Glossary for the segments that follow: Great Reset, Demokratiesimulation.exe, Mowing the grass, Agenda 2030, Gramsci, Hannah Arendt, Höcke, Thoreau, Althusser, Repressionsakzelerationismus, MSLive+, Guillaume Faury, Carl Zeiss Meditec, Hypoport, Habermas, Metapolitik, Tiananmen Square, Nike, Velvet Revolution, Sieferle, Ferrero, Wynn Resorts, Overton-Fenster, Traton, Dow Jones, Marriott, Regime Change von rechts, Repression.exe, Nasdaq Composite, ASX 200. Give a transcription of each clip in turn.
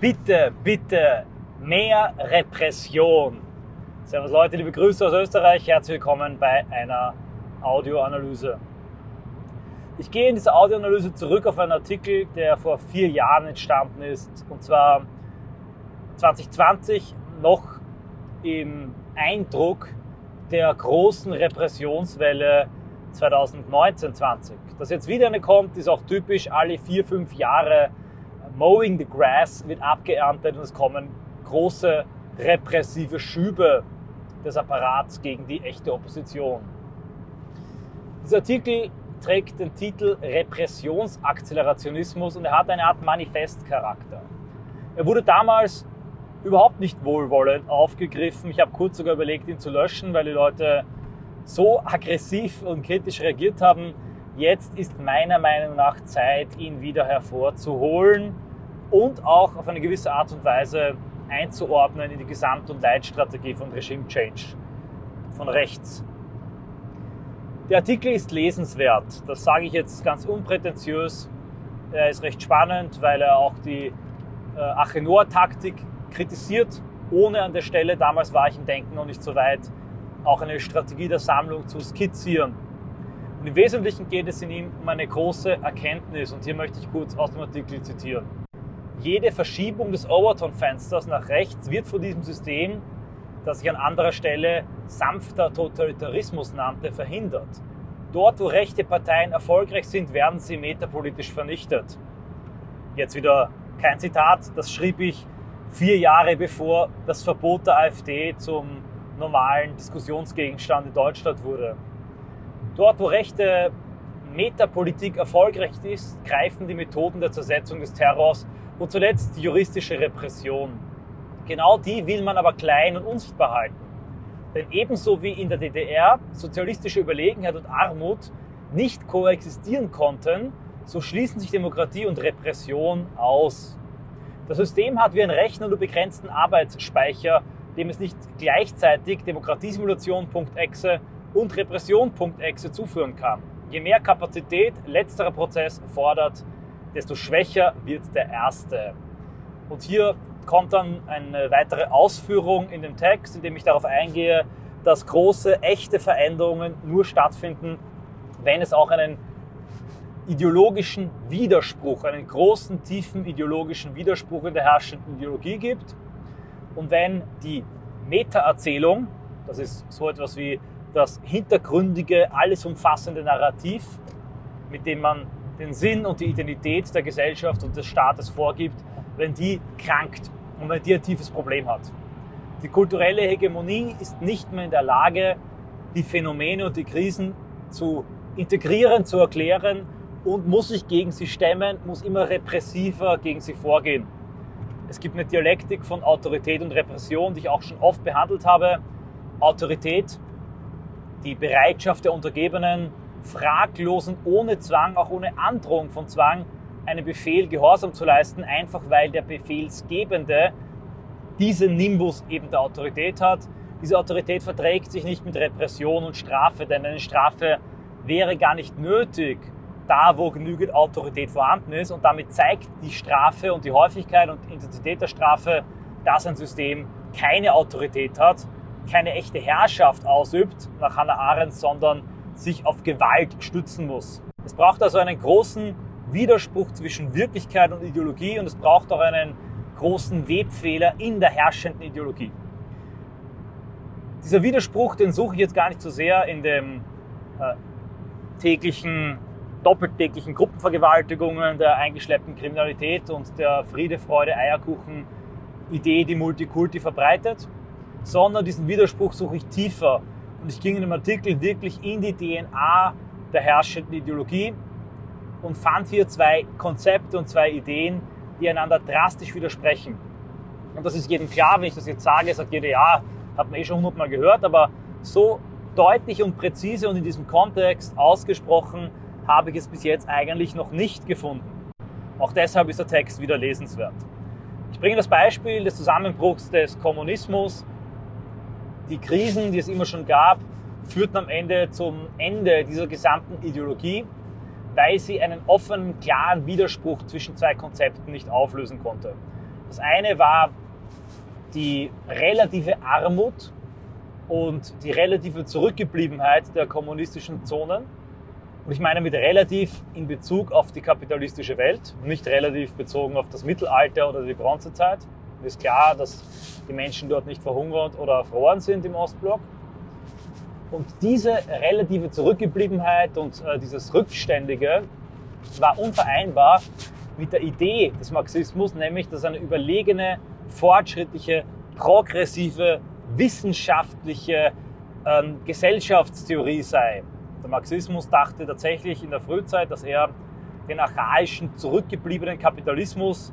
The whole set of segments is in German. bitte, bitte mehr Repression. Servus Leute, liebe Grüße aus Österreich, herzlich willkommen bei einer Audioanalyse. Ich gehe in dieser Audioanalyse zurück auf einen Artikel, der vor 4 Jahren entstanden ist, und zwar 2020, noch im Eindruck der großen Repressionswelle 2019-20. Dass jetzt wieder eine kommt, ist auch typisch, alle 4-5 Jahre Mowing the grass wird abgeerntet und es kommen große repressive Schübe des Apparats gegen die echte Opposition. Dieser Artikel trägt den Titel Repressionsakzelerationismus und er hat eine Art Manifestcharakter. Er wurde damals überhaupt nicht wohlwollend aufgegriffen. Ich habe kurz sogar überlegt, ihn zu löschen, weil die Leute so aggressiv und kritisch reagiert haben. Jetzt ist meiner Meinung nach Zeit, ihn wieder hervorzuholen und auch auf eine gewisse Art und Weise einzuordnen in die Gesamt- und Leitstrategie von Regime Change von rechts. Der Artikel ist lesenswert, das sage ich jetzt ganz unprätentiös. Er ist recht spannend, weil er auch die Achenoa-Taktik kritisiert, ohne an der Stelle, damals war ich im Denken noch nicht so weit, auch eine Strategie der Sammlung zu skizzieren. Und im Wesentlichen geht es in ihm um eine große Erkenntnis, und hier möchte ich kurz aus dem Artikel zitieren. Jede Verschiebung des Overton-Fensters nach rechts wird von diesem System, das ich an anderer Stelle sanfter Totalitarismus nannte, verhindert. Dort, wo rechte Parteien erfolgreich sind, werden sie metapolitisch vernichtet. Jetzt wieder kein Zitat, das schrieb ich 4 Jahre bevor das Verbot der AfD zum normalen Diskussionsgegenstand in Deutschland wurde. Dort, wo rechte Metapolitik erfolgreich ist, greifen die Methoden der Zersetzung des Terrors und zuletzt die juristische Repression. Genau die will man aber klein und unsichtbar halten. Denn ebenso wie in der DDR sozialistische Überlegenheit und Armut nicht koexistieren konnten, so schließen sich Demokratie und Repression aus. Das System hat wie ein Rechner nur begrenzten Arbeitsspeicher, dem es nicht gleichzeitig Demokratiesimulation.exe und Repression.exe zuführen kann. Je mehr Kapazität letzterer Prozess fordert, desto schwächer wird der erste. Und hier kommt dann eine weitere Ausführung in dem Text, in dem ich darauf eingehe, dass große, echte Veränderungen nur stattfinden, wenn es auch einen ideologischen Widerspruch, einen großen, tiefen ideologischen Widerspruch in der herrschenden Ideologie gibt und wenn die Metaerzählung, das ist so etwas wie das hintergründige, alles umfassende Narrativ, mit dem man den Sinn und die Identität der Gesellschaft und des Staates vorgibt, wenn die krankt und wenn die ein tiefes Problem hat. Die kulturelle Hegemonie ist nicht mehr in der Lage, die Phänomene und die Krisen zu integrieren, zu erklären und muss sich gegen sie stemmen, muss immer repressiver gegen sie vorgehen. Es gibt eine Dialektik von Autorität und Repression, die ich auch schon oft behandelt habe. Autorität, die Bereitschaft der Untergebenen, fraglos und ohne Zwang, auch ohne Androhung von Zwang, einem Befehl Gehorsam zu leisten, einfach weil der Befehlsgebende diesen Nimbus eben der Autorität hat. Diese Autorität verträgt sich nicht mit Repression und Strafe, denn eine Strafe wäre gar nicht nötig, da wo genügend Autorität vorhanden ist, und damit zeigt die Strafe und die Häufigkeit und Intensität der Strafe, dass ein System keine Autorität hat, keine echte Herrschaft ausübt, nach Hannah Arendt, sondern sich auf Gewalt stützen muss. Es braucht also einen großen Widerspruch zwischen Wirklichkeit und Ideologie und es braucht auch einen großen Webfehler in der herrschenden Ideologie. Dieser Widerspruch, den suche ich jetzt gar nicht so sehr in den doppeltäglichen Gruppenvergewaltigungen, der eingeschleppten Kriminalität und der Friede, Freude, Eierkuchen-Idee, die Multikulti verbreitet, sondern diesen Widerspruch suche ich tiefer. Und ich ging in dem Artikel wirklich in die DNA der herrschenden Ideologie und fand hier 2 Konzepte und 2 Ideen, die einander drastisch widersprechen. Und das ist jedem klar, wenn ich das jetzt sage, sagt jeder, ja, hat man eh schon 100-mal gehört, aber so deutlich und präzise und in diesem Kontext ausgesprochen habe ich es bis jetzt eigentlich noch nicht gefunden. Auch deshalb ist der Text wieder lesenswert. Ich bringe das Beispiel des Zusammenbruchs des Kommunismus. Die Krisen, die es immer schon gab, führten am Ende zum Ende dieser gesamten Ideologie, weil sie einen offenen, klaren Widerspruch zwischen 2 Konzepten nicht auflösen konnte. Das eine war die relative Armut und die relative Zurückgebliebenheit der kommunistischen Zonen. Und ich meine mit relativ in Bezug auf die kapitalistische Welt, nicht relativ bezogen auf das Mittelalter oder die Bronzezeit. Mir ist klar, dass die Menschen dort nicht verhungert oder erfroren sind im Ostblock. Und diese relative Zurückgebliebenheit und dieses Rückständige war unvereinbar mit der Idee des Marxismus, nämlich dass eine überlegene, fortschrittliche, progressive, wissenschaftliche Gesellschaftstheorie sei. Der Marxismus dachte tatsächlich in der Frühzeit, dass er den archaischen, zurückgebliebenen Kapitalismus,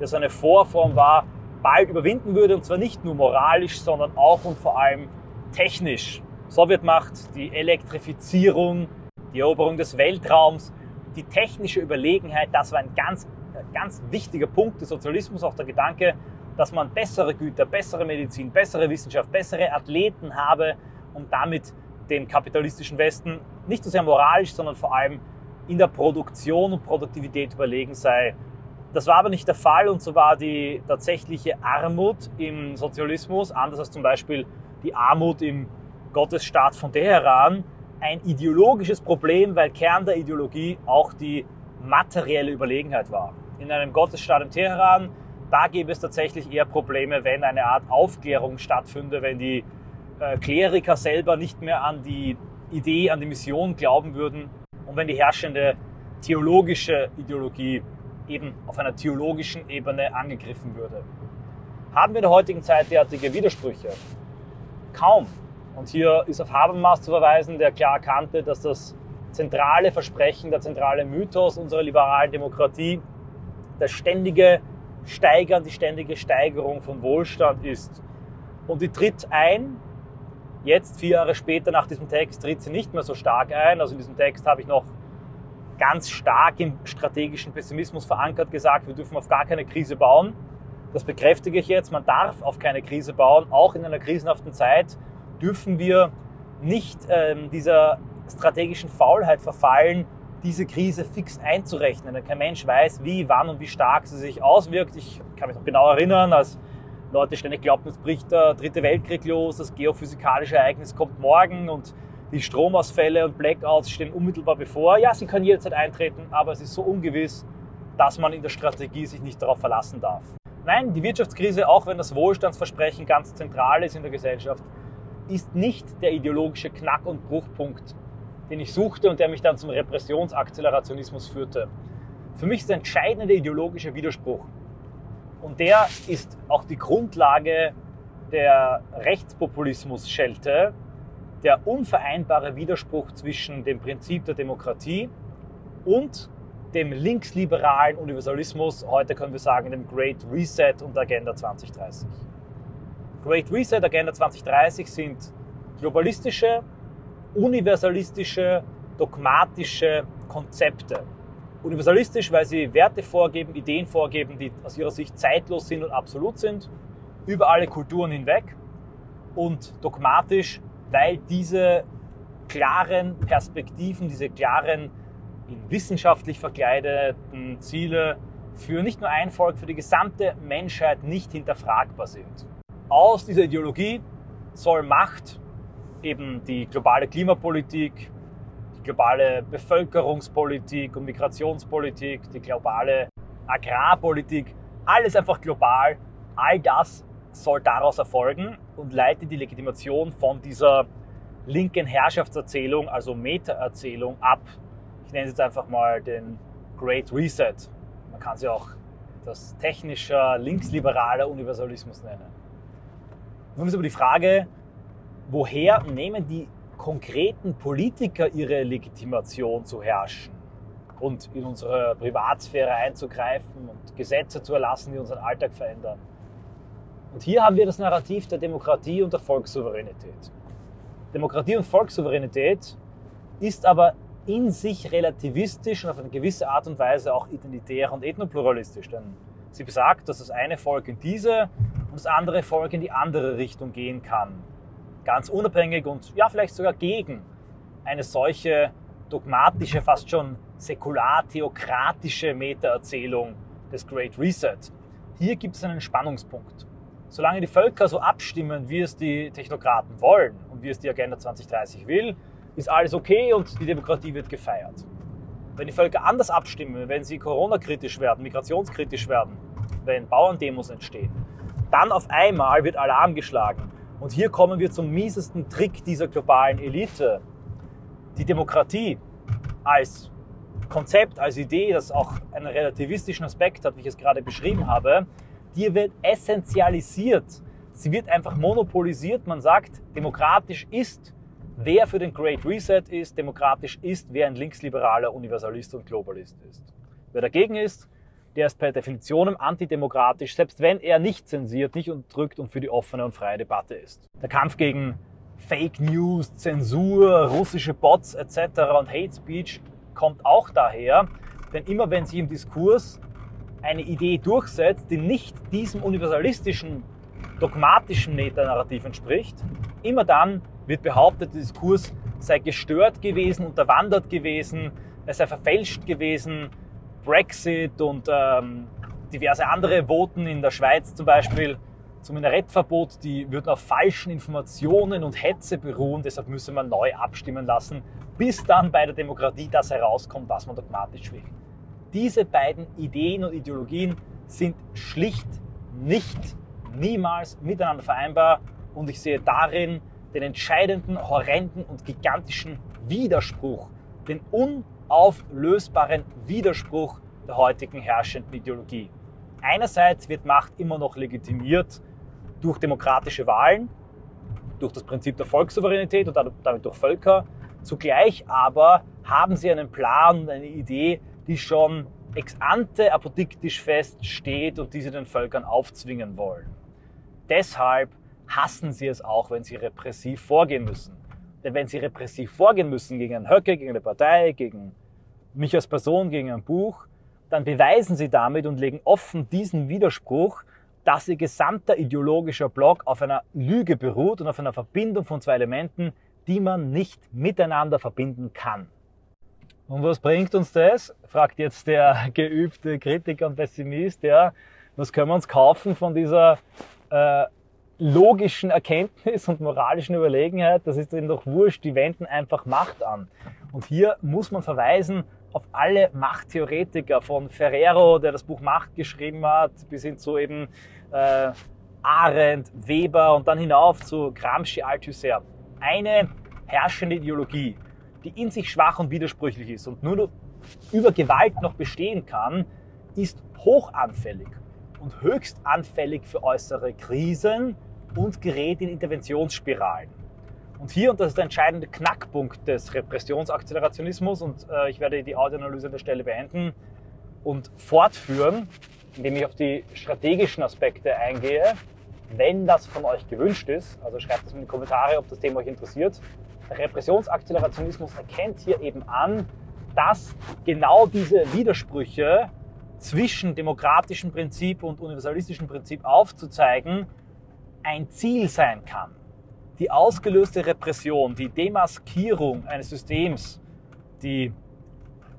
der seine Vorform war, bald überwinden würde, und zwar nicht nur moralisch, sondern auch und vor allem technisch. Sowjetmacht, die Elektrifizierung, die Eroberung des Weltraums, die technische Überlegenheit, das war ein ganz, ganz wichtiger Punkt des Sozialismus, auch der Gedanke, dass man bessere Güter, bessere Medizin, bessere Wissenschaft, bessere Athleten habe, um damit dem kapitalistischen Westen nicht so sehr moralisch, sondern vor allem in der Produktion und Produktivität überlegen sei. Das war aber nicht der Fall, und so war die tatsächliche Armut im Sozialismus, anders als zum Beispiel die Armut im Gottesstaat von Teheran, ein ideologisches Problem, weil Kern der Ideologie auch die materielle Überlegenheit war. In einem Gottesstaat in Teheran, da gäbe es tatsächlich eher Probleme, wenn eine Art Aufklärung stattfinde, wenn die Kleriker selber nicht mehr an die Idee, an die Mission glauben würden und wenn die herrschende theologische Ideologie eben auf einer theologischen Ebene angegriffen würde. Haben wir in der heutigen Zeit derartige Widersprüche? Kaum. Und hier ist auf Habermas zu verweisen, der klar erkannte, dass das zentrale Versprechen, der zentrale Mythos unserer liberalen Demokratie das ständige Steigern, die ständige Steigerung von Wohlstand ist. Und die tritt ein, jetzt 4 Jahre später nach diesem Text tritt sie nicht mehr so stark ein. Also in diesem Text habe ich noch ganz stark im strategischen Pessimismus verankert gesagt, wir dürfen auf gar keine Krise bauen. Das bekräftige ich jetzt, man darf auf keine Krise bauen, auch in einer krisenhaften Zeit dürfen wir nicht dieser strategischen Faulheit verfallen, diese Krise fix einzurechnen. Denn kein Mensch weiß, wie, wann und wie stark sie sich auswirkt. Ich kann mich noch genau erinnern, als Leute ständig glaubten, jetzt bricht der 3. Weltkrieg los, das geophysikalische Ereignis kommt morgen und die Stromausfälle und Blackouts stehen unmittelbar bevor. Ja, sie können jederzeit eintreten, aber es ist so ungewiss, dass man in der Strategie sich nicht darauf verlassen darf. Nein, die Wirtschaftskrise, auch wenn das Wohlstandsversprechen ganz zentral ist in der Gesellschaft, ist nicht der ideologische Knack- und Bruchpunkt, den ich suchte und der mich dann zum Repressionsakzelerationismus führte. Für mich ist der entscheidende ideologische Widerspruch. Und der ist auch die Grundlage der Rechtspopulismus-Schelte, der unvereinbare Widerspruch zwischen dem Prinzip der Demokratie und dem linksliberalen Universalismus, heute können wir sagen, dem Great Reset und der Agenda 2030. Great Reset, Agenda 2030 sind globalistische, universalistische, dogmatische Konzepte. Universalistisch, weil sie Werte vorgeben, Ideen vorgeben, die aus ihrer Sicht zeitlos sind und absolut sind, über alle Kulturen hinweg. Und dogmatisch, weil diese klaren Perspektiven, diese klaren, in wissenschaftlich verkleideten Ziele für nicht nur ein Volk, für die gesamte Menschheit nicht hinterfragbar sind. Aus dieser Ideologie soll Macht, eben die globale Klimapolitik, die globale Bevölkerungspolitik und Migrationspolitik, die globale Agrarpolitik, alles einfach global, all das soll daraus erfolgen und leitet die Legitimation von dieser linken Herrschaftserzählung, also Metaerzählung, ab. Ich nenne es jetzt einfach mal den Great Reset. Man kann sie auch das technischer, linksliberaler Universalismus nennen. Nun ist aber die Frage, woher nehmen die konkreten Politiker ihre Legitimation zu herrschen und in unsere Privatsphäre einzugreifen und Gesetze zu erlassen, die unseren Alltag verändern? Und hier haben wir das Narrativ der Demokratie und der Volkssouveränität. Demokratie und Volkssouveränität ist aber in sich relativistisch und auf eine gewisse Art und Weise auch identitär und ethnopluralistisch, denn sie besagt, dass das eine Volk in diese und das andere Volk in die andere Richtung gehen kann. Ganz unabhängig und ja, vielleicht sogar gegen eine solche dogmatische, fast schon säkular-theokratische Metaerzählung des Great Reset. Hier gibt es einen Spannungspunkt. Solange die Völker so abstimmen, wie es die Technokraten wollen und wie es die Agenda 2030 will, ist alles okay und die Demokratie wird gefeiert. Wenn die Völker anders abstimmen, wenn sie coronakritisch werden, migrationskritisch werden, wenn Bauerndemos entstehen, dann auf einmal wird Alarm geschlagen. Und hier kommen wir zum miesesten Trick dieser globalen Elite. Die Demokratie als Konzept, als Idee, das auch einen relativistischen Aspekt hat, wie ich es gerade beschrieben habe, die wird essenzialisiert. Sie wird einfach monopolisiert. Man sagt, demokratisch ist, wer für den Great Reset ist, demokratisch ist, wer ein linksliberaler Universalist und Globalist ist. Wer dagegen ist, der ist per Definition antidemokratisch, selbst wenn er nicht zensiert, nicht unterdrückt und für die offene und freie Debatte ist. Der Kampf gegen Fake News, Zensur, russische Bots etc. und Hate Speech kommt auch daher, denn immer wenn sich im Diskurs eine Idee durchsetzt, die nicht diesem universalistischen, dogmatischen Metanarrativ entspricht, immer dann wird behauptet, der Diskurs sei gestört gewesen, unterwandert gewesen, er sei verfälscht gewesen. Brexit und diverse andere Voten in der Schweiz zum Beispiel zum Minarettverbot, die würden auf falschen Informationen und Hetze beruhen, deshalb müsse man neu abstimmen lassen, bis dann bei der Demokratie das herauskommt, was man dogmatisch will. Diese beiden Ideen und Ideologien sind schlicht niemals miteinander vereinbar und ich sehe darin den entscheidenden, horrenden und gigantischen Widerspruch, den unauflösbaren Widerspruch der heutigen herrschenden Ideologie. Einerseits wird Macht immer noch legitimiert durch demokratische Wahlen, durch das Prinzip der Volkssouveränität und damit durch Völker. Zugleich aber haben sie einen Plan und eine Idee, die schon ex ante apodiktisch feststeht und die sie den Völkern aufzwingen wollen. Deshalb hassen sie es auch, wenn sie repressiv vorgehen müssen. Denn wenn sie repressiv vorgehen müssen gegen einen Höcke, gegen eine Partei, gegen mich als Person, gegen ein Buch, dann beweisen sie damit und legen offen diesen Widerspruch, dass ihr gesamter ideologischer Block auf einer Lüge beruht und auf einer Verbindung von zwei Elementen, die man nicht miteinander verbinden kann. Und was bringt uns das? Fragt jetzt der geübte Kritiker und Pessimist. Ja, was können wir uns kaufen von dieser logischen Erkenntnis und moralischen Überlegenheit? Das ist ihnen doch wurscht, die wenden einfach Macht an. Und hier muss man verweisen auf alle Machttheoretiker, von Ferrero, der das Buch Macht geschrieben hat, bis hin zu eben Arendt, Weber und dann hinauf zu Gramsci, Althusser. Eine herrschende Ideologie, die in sich schwach und widersprüchlich ist und nur über Gewalt noch bestehen kann, ist hochanfällig und höchst anfällig für äußere Krisen und gerät in Interventionsspiralen. Und hier, und das ist der entscheidende Knackpunkt des Repressionsakzelerationismus, und ich werde die Audioanalyse an der Stelle beenden und fortführen, indem ich auf die strategischen Aspekte eingehe, wenn das von euch gewünscht ist. Also schreibt es in die Kommentare, ob das Thema euch interessiert. Der Repressionsakzelerationismus erkennt hier eben an, dass genau diese Widersprüche zwischen demokratischem Prinzip und universalistischem Prinzip aufzuzeigen, ein Ziel sein kann. Die ausgelöste Repression, die Demaskierung eines Systems,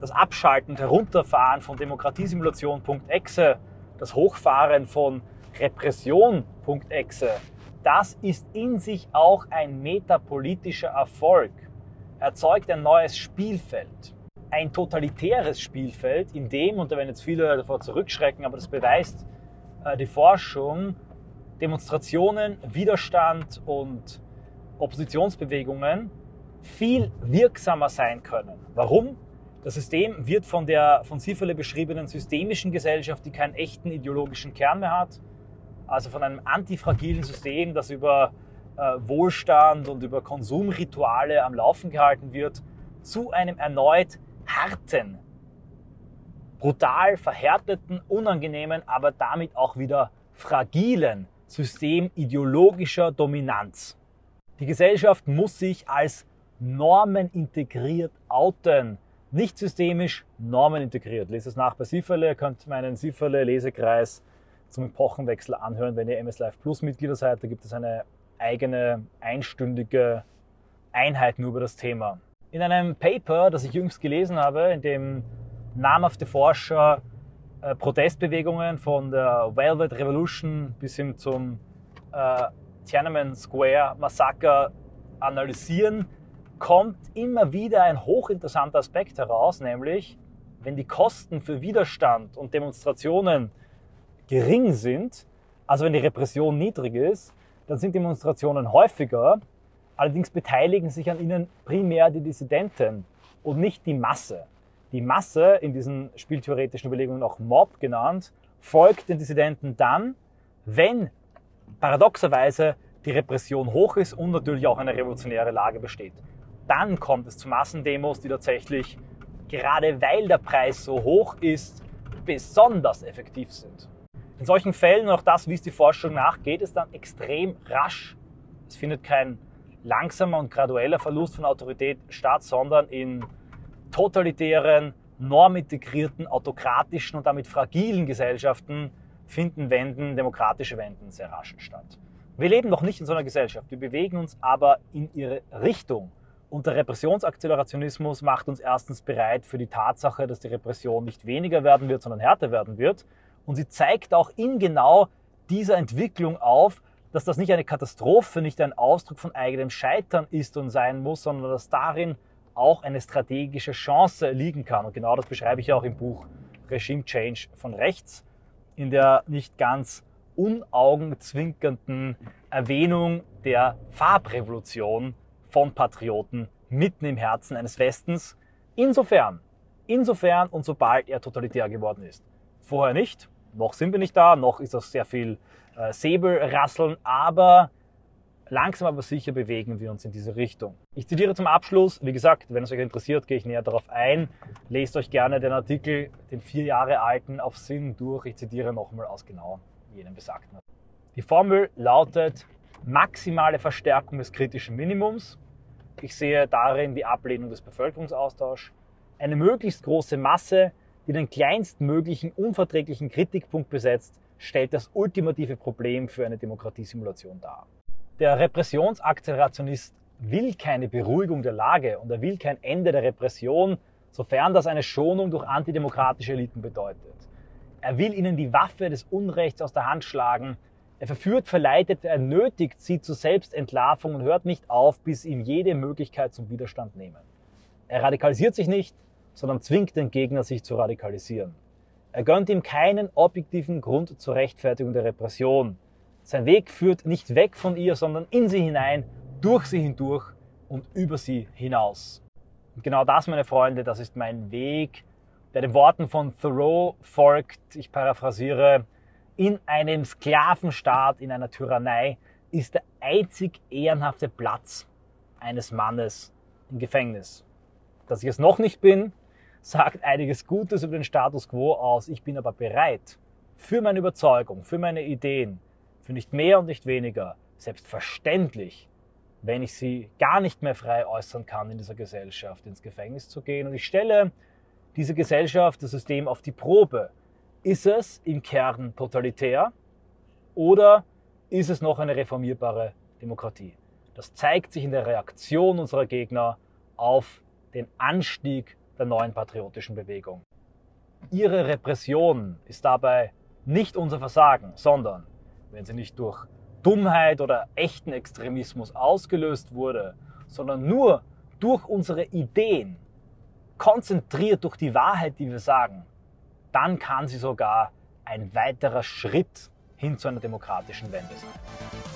das Abschalten, Herunterfahren von Demokratiesimulation.exe, das Hochfahren von Repression.exe, das ist in sich auch ein metapolitischer Erfolg, erzeugt ein neues Spielfeld, ein totalitäres Spielfeld, in dem, und da werden jetzt viele davor zurückschrecken, aber das beweist die Forschung, Demonstrationen, Widerstand und Oppositionsbewegungen viel wirksamer sein können. Warum? Das System wird von der von Sieferle beschriebenen systemischen Gesellschaft, die keinen echten ideologischen Kern mehr hat, also von einem antifragilen System, das über Wohlstand und über Konsumrituale am Laufen gehalten wird, zu einem erneut harten, brutal verhärteten, unangenehmen, aber damit auch wieder fragilen System ideologischer Dominanz. Die Gesellschaft muss sich als normenintegriert outen. Nicht systemisch, normenintegriert. Lest es nach bei Sieferle. Ihr könnt meinen Sieferle-Lesekreis zum Epochenwechsel anhören, wenn ihr MSLive+ Mitglieder seid. Da gibt es eine eigene einstündige Einheit nur über das Thema. In einem Paper, das ich jüngst gelesen habe, in dem namhafte Forscher Protestbewegungen von der Velvet Revolution bis hin zum Tiananmen Square Massaker analysieren, kommt immer wieder ein hochinteressanter Aspekt heraus, nämlich wenn die Kosten für Widerstand und Demonstrationen gering sind, also wenn die Repression niedrig ist, dann sind Demonstrationen häufiger, allerdings beteiligen sich an ihnen primär die Dissidenten und nicht die Masse. Die Masse, in diesen spieltheoretischen Überlegungen auch Mob genannt, folgt den Dissidenten dann, wenn paradoxerweise die Repression hoch ist und natürlich auch eine revolutionäre Lage besteht. Dann kommt es zu Massendemos, die tatsächlich, gerade weil der Preis so hoch ist, besonders effektiv sind. In solchen Fällen, und auch das, wie es die Forschung nach, geht es dann extrem rasch. Es findet kein langsamer und gradueller Verlust von Autorität statt, sondern in totalitären, normintegrierten, autokratischen und damit fragilen Gesellschaften finden Wenden, demokratische Wenden sehr rasch statt. Wir leben noch nicht in so einer Gesellschaft, wir bewegen uns aber in ihre Richtung. Und der Repressionsakzelerationismus macht uns erstens bereit für die Tatsache, dass die Repression nicht weniger werden wird, sondern härter werden wird. Und sie zeigt auch in genau dieser Entwicklung auf, dass das nicht eine Katastrophe, nicht ein Ausdruck von eigenem Scheitern ist und sein muss, sondern dass darin auch eine strategische Chance liegen kann. Und genau das beschreibe ich ja auch im Buch Regime Change von rechts, in der nicht ganz unaugenzwinkernden Erwähnung der Farbrevolution von Patrioten mitten im Herzen eines Westens. Insofern und sobald er totalitär geworden ist. Vorher nicht, noch sind wir nicht da, noch ist das sehr viel Säbelrasseln, aber langsam aber sicher bewegen wir uns in diese Richtung. Ich zitiere zum Abschluss, wie gesagt, wenn es euch interessiert, gehe ich näher darauf ein. Lest euch gerne den Artikel, den 4 Jahre alten, auf Sinn durch. Ich zitiere nochmal aus genau jenem besagten. Die Formel lautet: maximale Verstärkung des kritischen Minimums. Ich sehe darin die Ablehnung des Bevölkerungsaustauschs. Eine möglichst große Masse, die den kleinstmöglichen unverträglichen Kritikpunkt besetzt, stellt das ultimative Problem für eine Demokratiesimulation dar. Der Repressionsakzelerationist will keine Beruhigung der Lage und er will kein Ende der Repression, sofern das eine Schonung durch antidemokratische Eliten bedeutet. Er will ihnen die Waffe des Unrechts aus der Hand schlagen. Er verführt, verleitet, er nötigt sie zur Selbstentlarvung und hört nicht auf, bis ihm jede Möglichkeit zum Widerstand nehmen. Er radikalisiert sich nicht, sondern zwingt den Gegner, sich zu radikalisieren. Er gönnt ihm keinen objektiven Grund zur Rechtfertigung der Repression. Sein Weg führt nicht weg von ihr, sondern in sie hinein, durch sie hindurch und über sie hinaus. Und genau das, meine Freunde, das ist mein Weg, der den Worten von Thoreau folgt, ich paraphrasiere: In einem Sklavenstaat, in einer Tyrannei ist der einzig ehrenhafte Platz eines Mannes im Gefängnis. Dass ich es noch nicht bin, sagt einiges Gutes über den Status quo aus. Ich bin aber bereit, für meine Überzeugung, für meine Ideen, für nicht mehr und nicht weniger, selbstverständlich, wenn ich sie gar nicht mehr frei äußern kann in dieser Gesellschaft, ins Gefängnis zu gehen. Und ich stelle diese Gesellschaft, das System auf die Probe. Ist es im Kern totalitär oder ist es noch eine reformierbare Demokratie? Das zeigt sich in der Reaktion unserer Gegner auf den Anstieg der neuen patriotischen Bewegung. Ihre Repression ist dabei nicht unser Versagen, sondern wenn sie nicht durch Dummheit oder echten Extremismus ausgelöst wurde, sondern nur durch unsere Ideen, konzentriert durch die Wahrheit, die wir sagen, dann kann sie sogar ein weiterer Schritt hin zu einer demokratischen Wende sein.